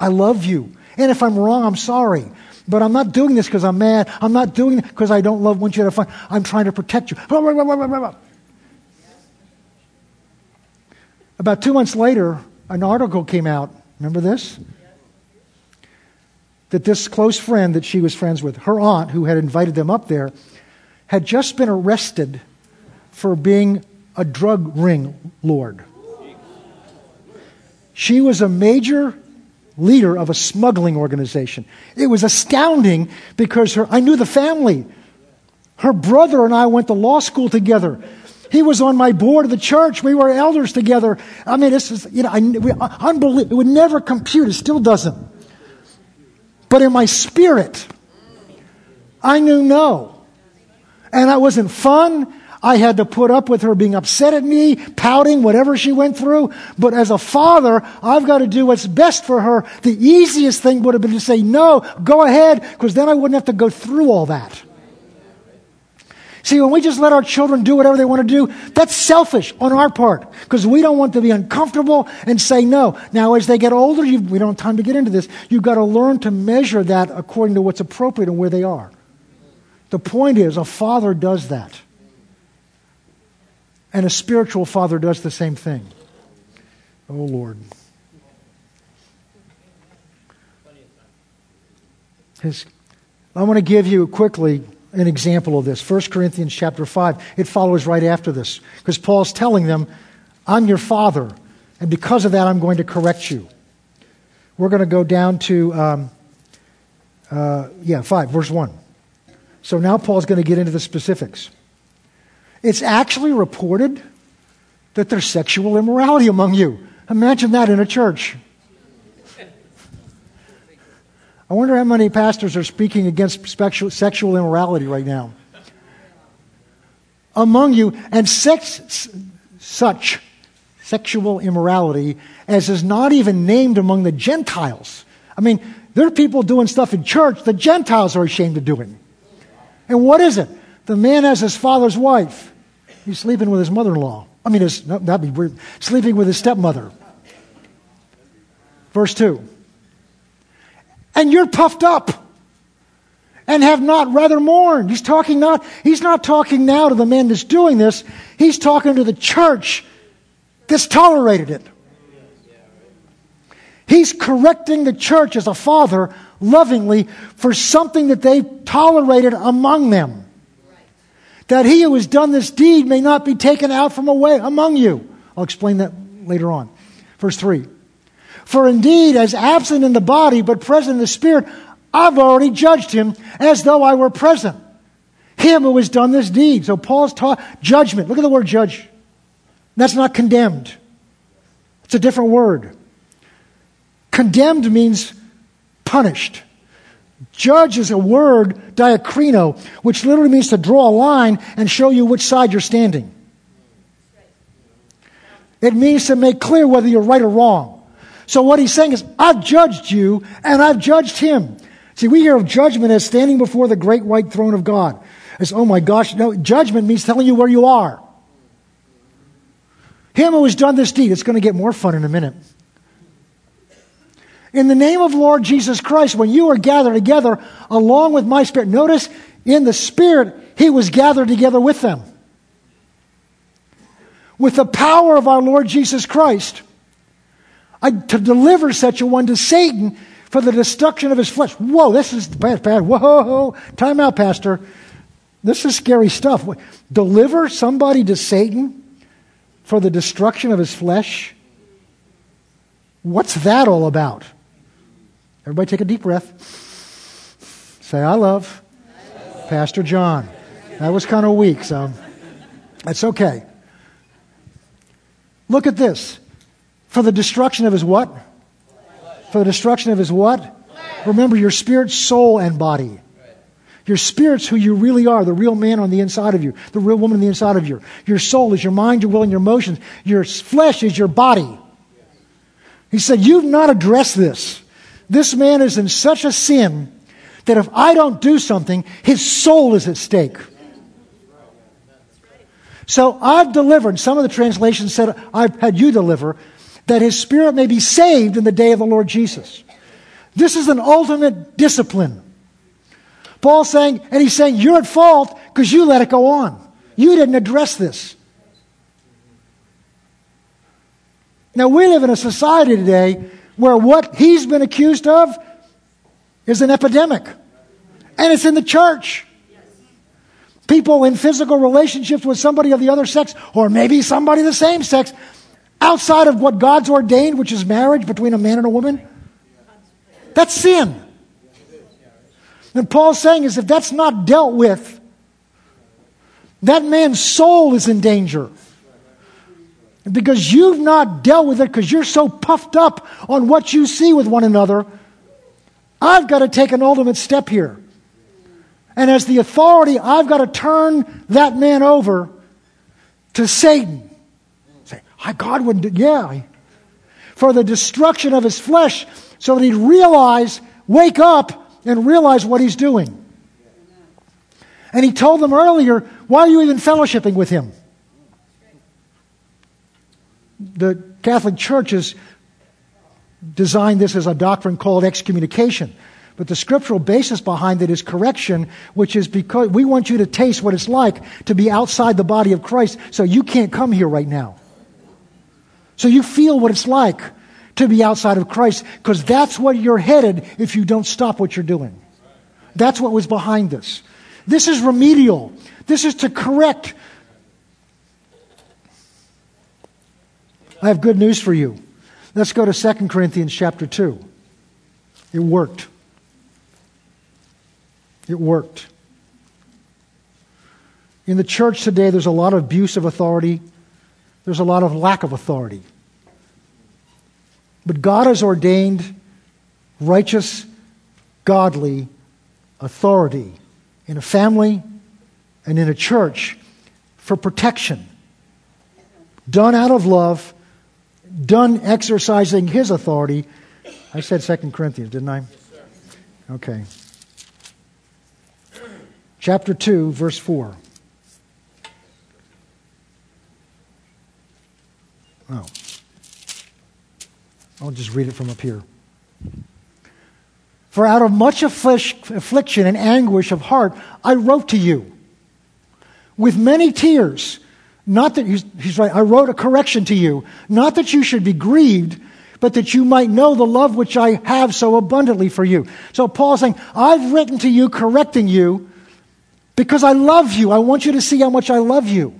I love you. And if I'm wrong, I'm sorry. But I'm not doing this because I'm mad. I'm not doing it because I don't love, want you to have fun. I'm trying to protect you. Blah, blah, blah, blah, blah, blah. About two months later, an article came out. Remember this? That this close friend that she was friends with, her aunt who had invited them up there, had just been arrested for being a drug ring lord. She was a major leader of a smuggling organization. It was astounding because her, I knew the family. Her brother and I went to law school together. He was on my board of the church. We were elders together. I mean, this is, you know, I, we, unbelievable. It would never compute. It still doesn't. But in my spirit, I knew no. And it wasn't fun. I had to put up with her being upset at me, pouting, whatever she went through. But as a father, I've got to do what's best for her. The easiest thing would have been to say, no, go ahead, because then I wouldn't have to go through all that. See, when we just let our children do whatever they want to do, that's selfish on our part because we don't want to be uncomfortable and say no. Now, as they get older, you, we don't have time to get into this. You've got to learn to measure that according to what's appropriate and where they are. The point is, a father does that. And a spiritual father does the same thing. Oh, Lord. His, I want to give you quickly an example of this. First Corinthians chapter five. It follows right after this. Because Paul's telling them, I'm your father. And because of that, I'm going to correct you. We're going to go down to, um, uh, yeah, five, verse one. So now Paul's going to get into the specifics. It's actually reported that there's sexual immorality among you. Imagine that in a church. I wonder how many pastors are speaking against sexual immorality right now. Among you, and sex, such sexual immorality as is not even named among the Gentiles. I mean, there are people doing stuff in church the Gentiles are ashamed of doing. And what is it? The man has his father's wife. He's sleeping with his mother-in-law. I mean, his, no, that'd be weird. Sleeping with his stepmother. Verse two. And you're puffed up and have not rather mourned. He's talking not, he's not talking now to the man that's doing this. He's talking to the church that's tolerated it. He's correcting the church as a father lovingly for something that they've tolerated among them. That he who has done this deed may not be taken out from away among you. I'll explain that later on. Verse three. For indeed, as absent in the body, but present in the spirit, I've already judged him as though I were present. Him who has done this deed. So Paul's taught judgment. Look at the word judge. That's not condemned. It's a different word. Condemned means punished. Judge is a word, diakrino, which literally means to draw a line and show you which side you're standing. It means to make clear whether you're right or wrong. So what he's saying is, I've judged you and I've judged him. See, we hear of judgment as standing before the great white throne of God. It's, oh my gosh, no, judgment means telling you where you are. Him who has done this deed, it's going to get more fun in a minute. In the name of Lord Jesus Christ, when you are gathered together along with my spirit. Notice, in the spirit, he was gathered together with them. With the power of our Lord Jesus Christ, I, to deliver such a one to Satan for the destruction of his flesh. Whoa, this is bad, bad. Whoa, time out, Pastor. This is scary stuff. Deliver somebody to Satan for the destruction of his flesh? What's that all about? Everybody take a deep breath. Say, I love Pastor John. That was kind of weak, so that's okay. Look at this. For the destruction of his what? For the destruction of his what? Remember, your spirit, soul, and body. Your spirit's who you really are, the real man on the inside of you, the real woman on the inside of you. Your soul is your mind, your will, and your emotions. Your flesh is your body. He said, you've not addressed this. This man is in such a sin that if I don't do something, his soul is at stake. So I've delivered, some of the translations said, I've had you deliver, that his spirit may be saved in the day of the Lord Jesus. This is an ultimate discipline. Paul's saying, and he's saying, you're at fault because you let it go on. You didn't address this. Now, we live in a society today where what he's been accused of is an epidemic. And it's in the church. People in physical relationships with somebody of the other sex, or maybe somebody of the same sex, outside of what God's ordained, which is marriage between a man and a woman. That's sin. And Paul's saying is if that's not dealt with, that man's soul is in danger. Because you've not dealt with it because you're so puffed up on what you see with one another, I've got to take an ultimate step here. And as the authority, I've got to turn that man over to Satan. Say, oh, God wouldn't do, yeah. For the destruction of his flesh so that he'd realize, wake up and realize what he's doing. And he told them earlier, why are you even fellowshipping with him? The Catholic Church has designed this as a doctrine called excommunication. But the scriptural basis behind it is correction, which is because we want you to taste what it's like to be outside the body of Christ, so you can't come here right now. So you feel what it's like to be outside of Christ, because that's where you're headed if you don't stop what you're doing. That's what was behind this. This is remedial. This is to correct. I have good news for you. Let's go to Second Corinthians chapter two. It worked. It worked. In the church today, there's a lot of abuse of authority. There's a lot of lack of authority. But God has ordained righteous, godly authority in a family and in a church for protection, done out of love, done exercising his authority. I said Second Corinthians, didn't I? Okay. Chapter two, verse four. Oh. I'll just read it from up here. For out of much affliction and anguish of heart, I wrote to you with many tears. Not that, he's, he's right, I wrote a correction to you. Not that you should be grieved, but that you might know the love which I have so abundantly for you. So Paul's saying, I've written to you, correcting you, because I love you. I want you to see how much I love you.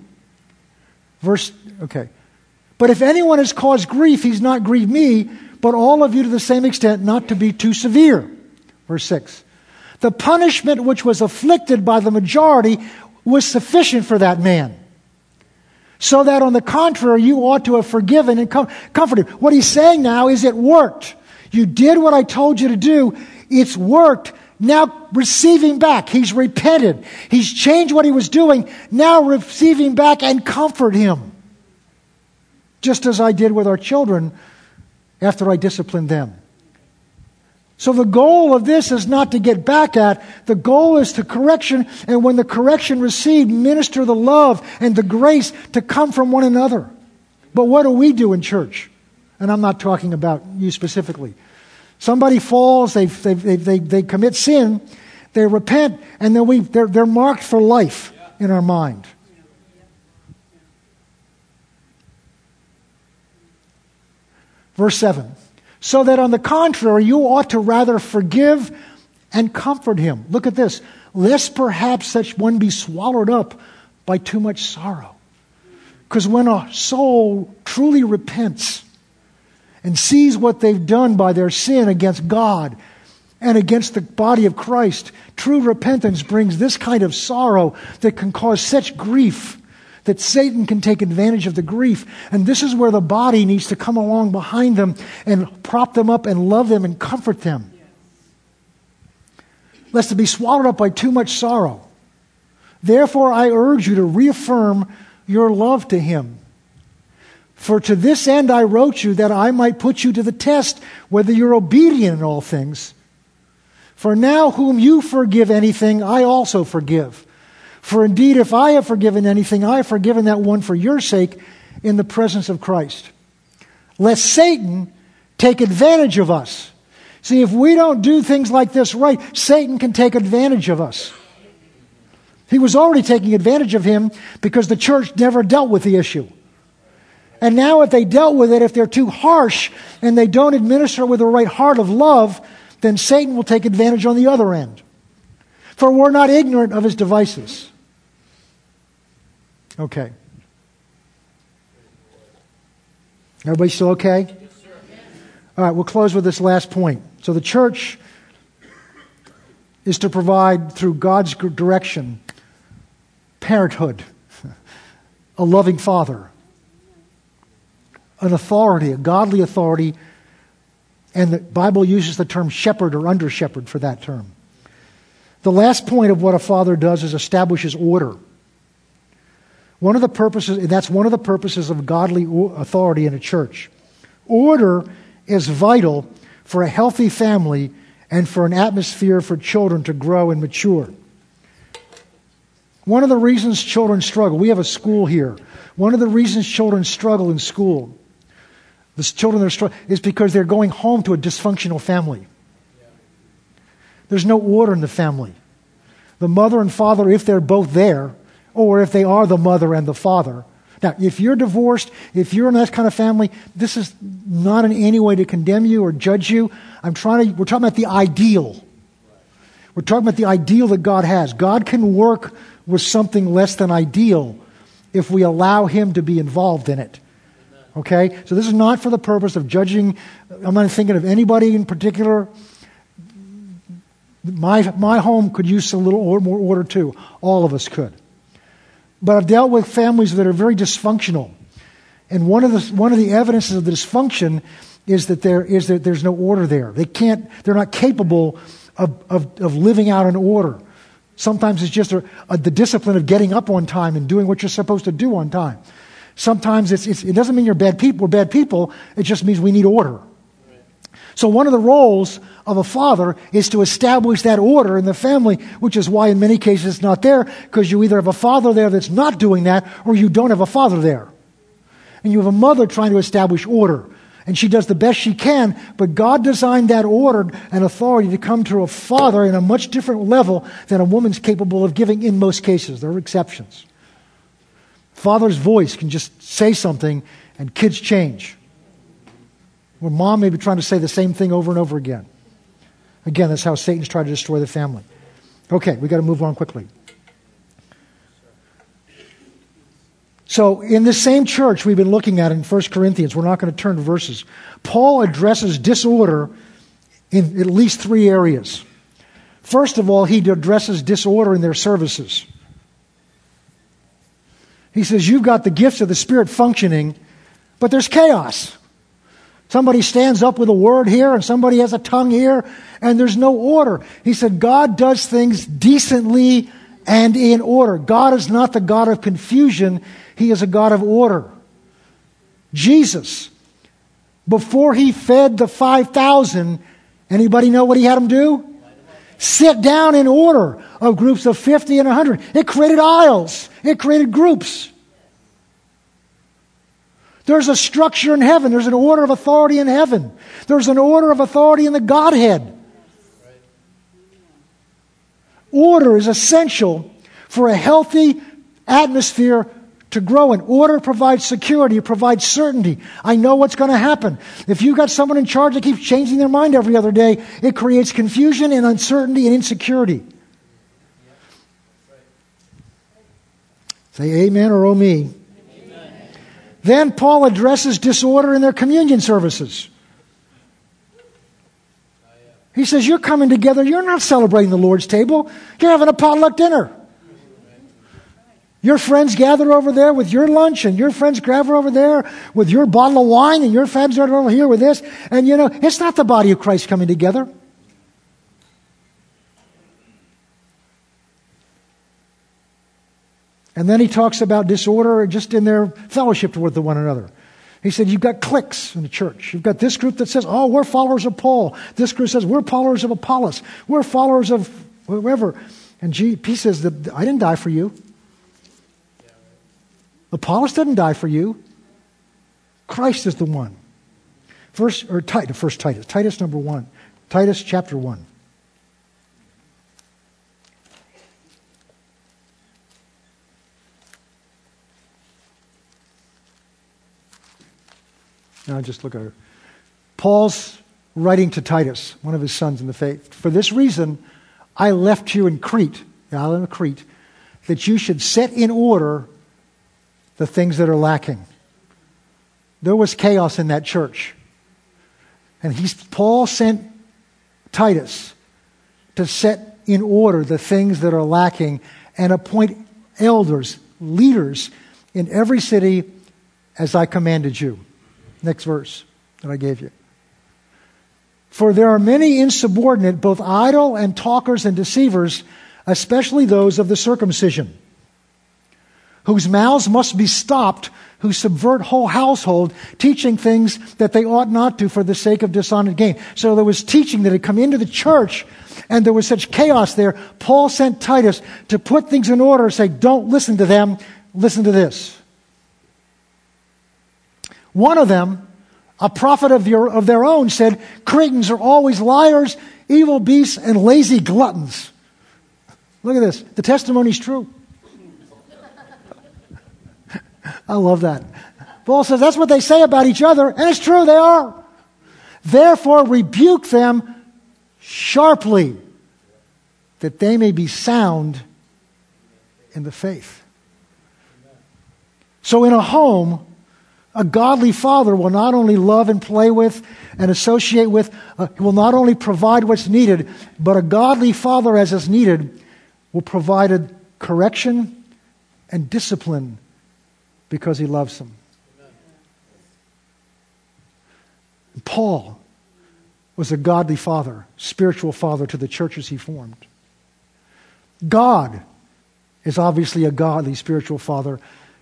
Verse, okay. But if anyone has caused grief, he's not grieved me, but all of you to the same extent, not to be too severe. Verse six. The punishment which was afflicted by the majority was sufficient for that man. So that on the contrary, you ought to have forgiven and com- comforted. What he's saying now is it worked. You did what I told you to do. It's worked. Now receiving back. He's repented. He's changed what he was doing. Now receiving back and comfort him. Just as I did with our children after I disciplined them. So the goal of this is not to get back at. The goal is to correction. And when the correction received, minister the love and the grace to come from one another. But what do we do in church? And I'm not talking about you specifically. Somebody falls, they they they they commit sin, they repent, and then we they're they're marked for life in our mind. Verse seven. So that on the contrary, you ought to rather forgive and comfort him. Look at this. Lest perhaps such one be swallowed up by too much sorrow. Because when a soul truly repents and sees what they've done by their sin against God and against the body of Christ, true repentance brings this kind of sorrow that can cause such grief that Satan can take advantage of the grief. And this is where the body needs to come along behind them and prop them up and love them and comfort them. Lest they be swallowed up by too much sorrow. Therefore, I urge you to reaffirm your love to him. For to this end I wrote you, that I might put you to the test whether you're obedient in all things. For now whom you forgive anything, I also forgive. For indeed, if I have forgiven anything, I have forgiven that one for your sake in the presence of Christ. Lest Satan take advantage of us. See, if we don't do things like this right, Satan can take advantage of us. He was already taking advantage of him because the church never dealt with the issue. And now if they dealt with it, if they're too harsh and they don't administer with the right heart of love, then Satan will take advantage on the other end. For we're not ignorant of his devices. Okay. Everybody still okay? All right, we'll close with this last point. So the church is to provide, through God's direction, parenthood, a loving father, an authority, a godly authority, and the Bible uses the term shepherd or under-shepherd for that term. The last point of what a father does is establishes order. One of the purposes, that's one of the purposes of godly authority in a church. Order is vital for a healthy family and for an atmosphere for children to grow and mature. One of the reasons children struggle, we have a school here. One of the reasons children struggle in school, the children that are struggling, is because they're going home to a dysfunctional family. There's no order in the family. The mother and father, if they're both there, or if they are the mother and the father. Now, if you're divorced, if you're in that kind of family, this is not in any way to condemn you or judge you. I'm trying to, we're talking about the ideal. We're talking about the ideal that God has. God can work with something less than ideal if we allow Him to be involved in it. Okay? So this is not for the purpose of judging. I'm not thinking of anybody in particular. My my home could use a little more order too. All of us could. But I've dealt with families that are very dysfunctional. And one of the one of the evidences of the dysfunction is that there is that there's no order there. They can't they're not capable of of, of living out an order. Sometimes it's just a, a, the discipline of getting up on time and doing what you're supposed to do on time. Sometimes it's, it's, it doesn't mean you're bad people. We're bad people. It just means we need order. So one of the roles of a father is to establish that order in the family, which is why in many cases it's not there, because you either have a father there that's not doing that, or you don't have a father there. And you have a mother trying to establish order. And she does the best she can, but God designed that order and authority to come to a father in a much different level than a woman's capable of giving in most cases. There are exceptions. Father's voice can just say something and kids change. Where mom may be trying to say the same thing over and over again. Again, that's how Satan's trying to destroy the family. Okay, we got to move on quickly. So in this same church we've been looking at in First Corinthians, we're not going to turn to verses, Paul addresses disorder in at least three areas. First of all, he addresses disorder in their services. He says, you've got the gifts of the Spirit functioning, but there's chaos. Somebody stands up with a word here, and somebody has a tongue here, and there's no order. He said, God does things decently and in order. God is not the God of confusion. He is a God of order. Jesus, before he fed the five thousand, anybody know what he had them do? Sit down in order of groups of fifty and one hundred. It created aisles. It created groups. There's a structure in heaven. There's an order of authority in heaven. There's an order of authority in the Godhead. Order is essential for a healthy atmosphere to grow in. Order provides security. It provides certainty. I know what's going to happen. If you've got someone in charge that keeps changing their mind every other day, it creates confusion and uncertainty and insecurity. Say amen or oh me. Amen. Then Paul addresses disorder in their communion services. He says, you're coming together. You're not celebrating the Lord's table. You're having a potluck dinner. Your friends gather over there with your lunch, and your friends gather over there with your bottle of wine, and your friends are over here with this. And, you know, it's not the body of Christ coming together. And then he talks about disorder just in their fellowship with one another. He said, you've got cliques in the church. You've got this group that says, oh, we're followers of Paul. This group says, we're followers of Apollos. We're followers of whoever. And G P says, I didn't die for you. Apollos didn't die for you. Christ is the one. First, or Titus, first Titus, Titus number one, Titus chapter one. Now just look at her. Paul's writing to Titus, one of his sons in the faith. For this reason, I left you in Crete, the island of Crete, that you should set in order the things that are lacking. There was chaos in that church. And he's, Paul sent Titus to set in order the things that are lacking and appoint elders, leaders in every city as I commanded you. Next verse that I gave you. For there are many insubordinate, both idle and talkers and deceivers, especially those of the circumcision, whose mouths must be stopped, who subvert whole household, teaching things that they ought not to for the sake of dishonest gain. So there was teaching that had come into the church, and there was such chaos there. Paul sent Titus to put things in order and say, don't listen to them, listen to this. One of them, a prophet of, your, of their own, said, Cretans are always liars, evil beasts, and lazy gluttons. Look at this. The testimony's true. I love that. Paul says that's what they say about each other, and it's true, they are. Therefore, rebuke them sharply, that they may be sound in the faith. So in a home, a godly father will not only love and play with and associate with, uh, will not only provide what's needed, but a godly father, as is needed, will provide a correction and discipline because he loves them. And Paul was a godly father, spiritual father to the churches he formed. God is obviously a godly spiritual father,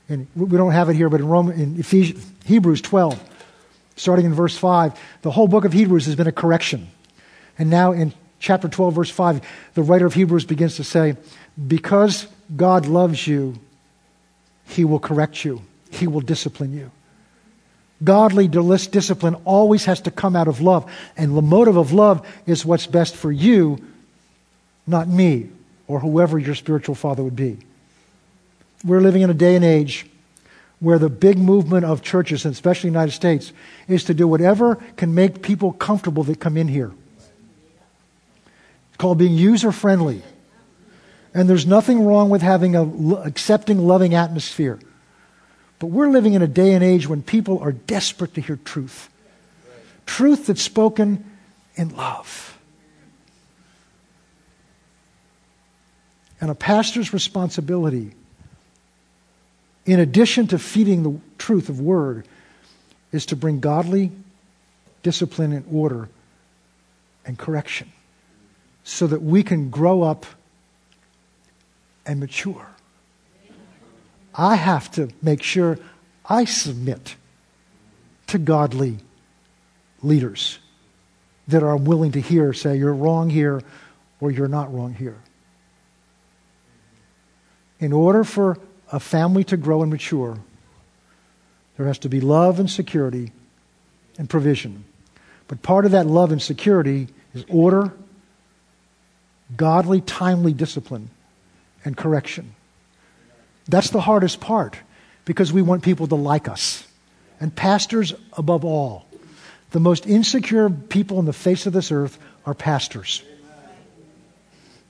and we don't have it here, but in Romans, in Ephesians, Hebrews twelve, starting in verse five, the whole book of Hebrews has been a correction. And now in chapter twelve, verse five, the writer of Hebrews begins to say, because God loves you, he will correct you. He will discipline you. Godly discipline always has to come out of love. And the motive of love is what's best for you, not me, or whoever your spiritual father would be. We're living in a day and age where the big movement of churches, and especially in the United States, is to do whatever can make people comfortable that come in here. It's called being user-friendly. And there's nothing wrong with having an accepting, loving atmosphere. But we're living in a day and age when people are desperate to hear truth. Truth that's spoken in love. And a pastor's responsibility, in addition to feeding the truth of word, is to bring godly discipline and order and correction so that we can grow up and mature. I have to make sure I submit to godly leaders that are willing to hear, say, you're wrong here or you're not wrong here. In order for a family to grow and mature, there has to be love and security and provision. But part of that love and security is order, godly, timely discipline, and correction. That's the hardest part, because we want people to like us. And pastors, above all, the most insecure people on the face of this earth are pastors.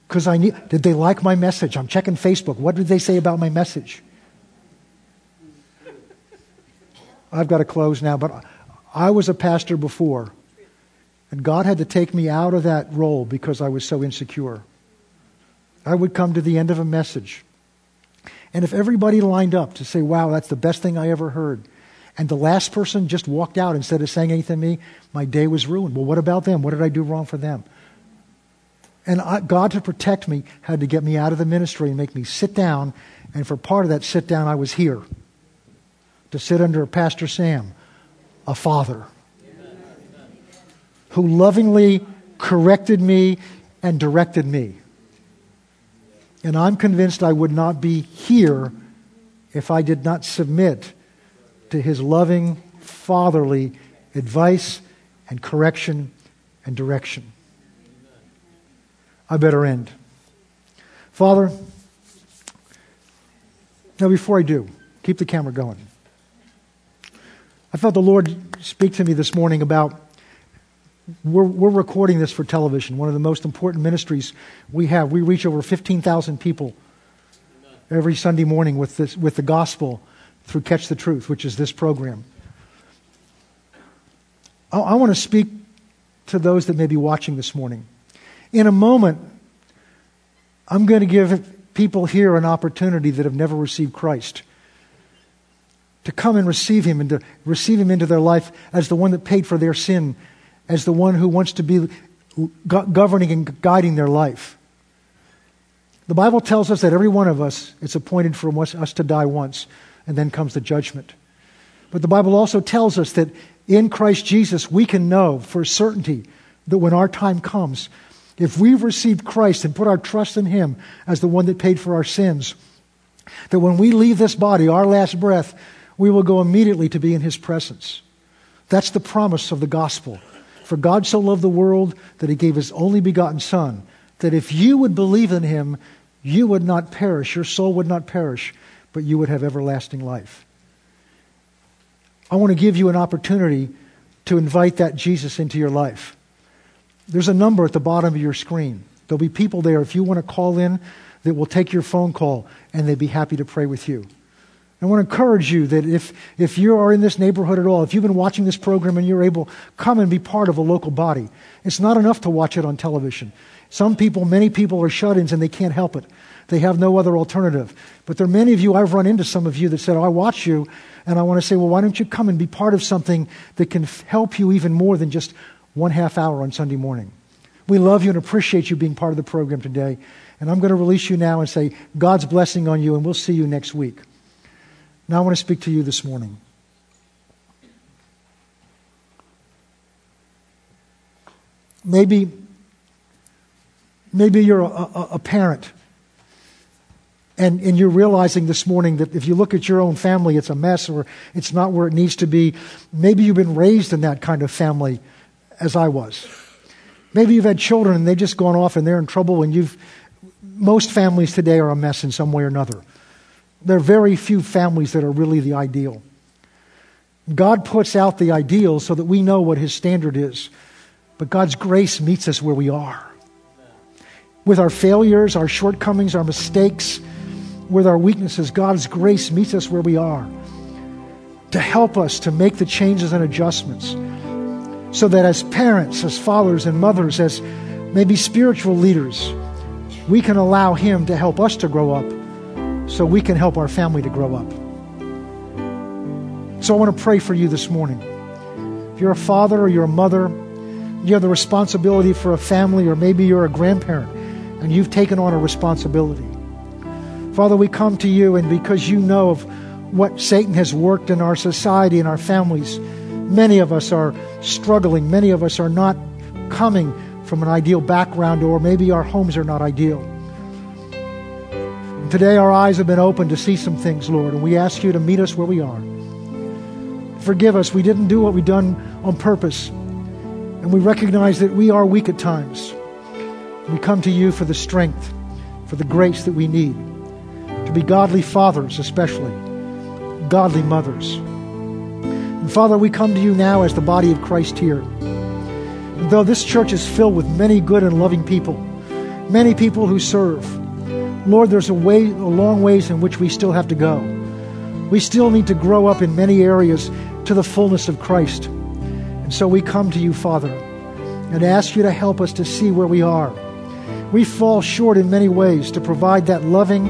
Because I need, did they like my message? I'm checking Facebook. What did they say about my message? I've got to close now, but I was a pastor before, and God had to take me out of that role because I was so insecure. I would come to the end of a message, and if everybody lined up to say, wow, that's the best thing I ever heard, and the last person just walked out instead of saying anything to me, my day was ruined. Well, what about them? What did I do wrong for them? And I, God, to protect me, had to get me out of the ministry and make me sit down, and for part of that sit down, I was here to sit under Pastor Sam, a father, who lovingly corrected me and directed me. And I'm convinced I would not be here if I did not submit to his loving, fatherly advice and correction and direction. I better end. Father, now before I do, keep the camera going. I felt the Lord speak to me this morning about We're, we're recording this for television, one of the most important ministries we have. We reach over fifteen thousand people every Sunday morning with this, with the gospel through Catch the Truth, which is this program. I, I want to speak to those that may be watching this morning. In a moment, I'm going to give people here an opportunity that have never received Christ to come and receive Him and to receive Him into their life as the one that paid for their sin, as the one who wants to be governing and guiding their life. The Bible tells us that every one of us is appointed for us to die once, and then comes the judgment. But the Bible also tells us that in Christ Jesus, we can know for certainty that when our time comes, if we've received Christ and put our trust in Him as the one that paid for our sins, that when we leave this body, our last breath, we will go immediately to be in His presence. That's the promise of the gospel. For God so loved the world that He gave His only begotten Son, that if you would believe in Him, you would not perish, your soul would not perish, but you would have everlasting life. I want to give you an opportunity to invite that Jesus into your life. There's a number at the bottom of your screen. There'll be people there, if you want to call in, that will take your phone call, and they'd be happy to pray with you. I want to encourage you that if, if you are in this neighborhood at all, if you've been watching this program and you're able, come and be part of a local body. It's not enough to watch it on television. Some people, many people are shut-ins and they can't help it. They have no other alternative. But there are many of you, I've run into some of you that said, oh, I watch you, and I want to say, well, why don't you come and be part of something that can help you even more than just one half hour on Sunday morning. We love you and appreciate you being part of the program today. And I'm going to release you now and say, God's blessing on you, and we'll see you next week. Now I want to speak to you this morning. Maybe, maybe you're a, a, a parent, and, and you're realizing this morning that if you look at your own family, it's a mess or it's not where it needs to be. Maybe you've been raised in that kind of family, as I was. Maybe you've had children and they've just gone off and they're in trouble, and you've most families today are a mess in some way or another. There are very few families that are really the ideal. God puts out the ideal so that we know what His standard is. But God's grace meets us where we are. With our failures, our shortcomings, our mistakes, with our weaknesses, God's grace meets us where we are to help us to make the changes and adjustments. So that as parents, as fathers and mothers, as maybe spiritual leaders, we can allow Him to help us to grow up so we can help our family to grow up. So I want to pray for you this morning. If you're a father or you're a mother, you have the responsibility for a family, or maybe you're a grandparent and you've taken on a responsibility. Father, we come to you, and because you know of what Satan has worked in our society and our families, many of us are struggling. Many of us are not coming from an ideal background, or maybe our homes are not ideal. And today our eyes have been opened to see some things, Lord, and we ask you to meet us where we are. Forgive us. We didn't do what we done on purpose. And we recognize that we are weak at times. We come to you for the strength, for the grace that we need to be godly fathers, especially godly mothers. And Father, we come to you now as the body of Christ here. And though this church is filled with many good and loving people, many people who serve, Lord, there's a way, a long ways in which we still have to go. We still need to grow up in many areas to the fullness of Christ. And so we come to you, Father, and ask you to help us to see where we are. We fall short in many ways to provide that loving,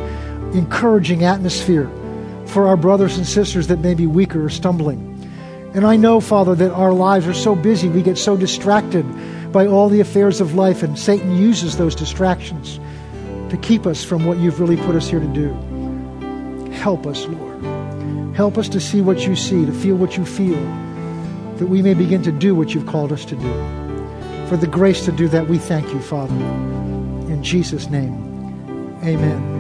encouraging atmosphere for our brothers and sisters that may be weaker or stumbling. And I know, Father, that our lives are so busy, we get so distracted by all the affairs of life, and Satan uses those distractions to keep us from what you've really put us here to do. Help us, Lord. Help us to see what you see, to feel what you feel, that we may begin to do what you've called us to do. For the grace to do that, we thank you, Father. In Jesus' name, amen.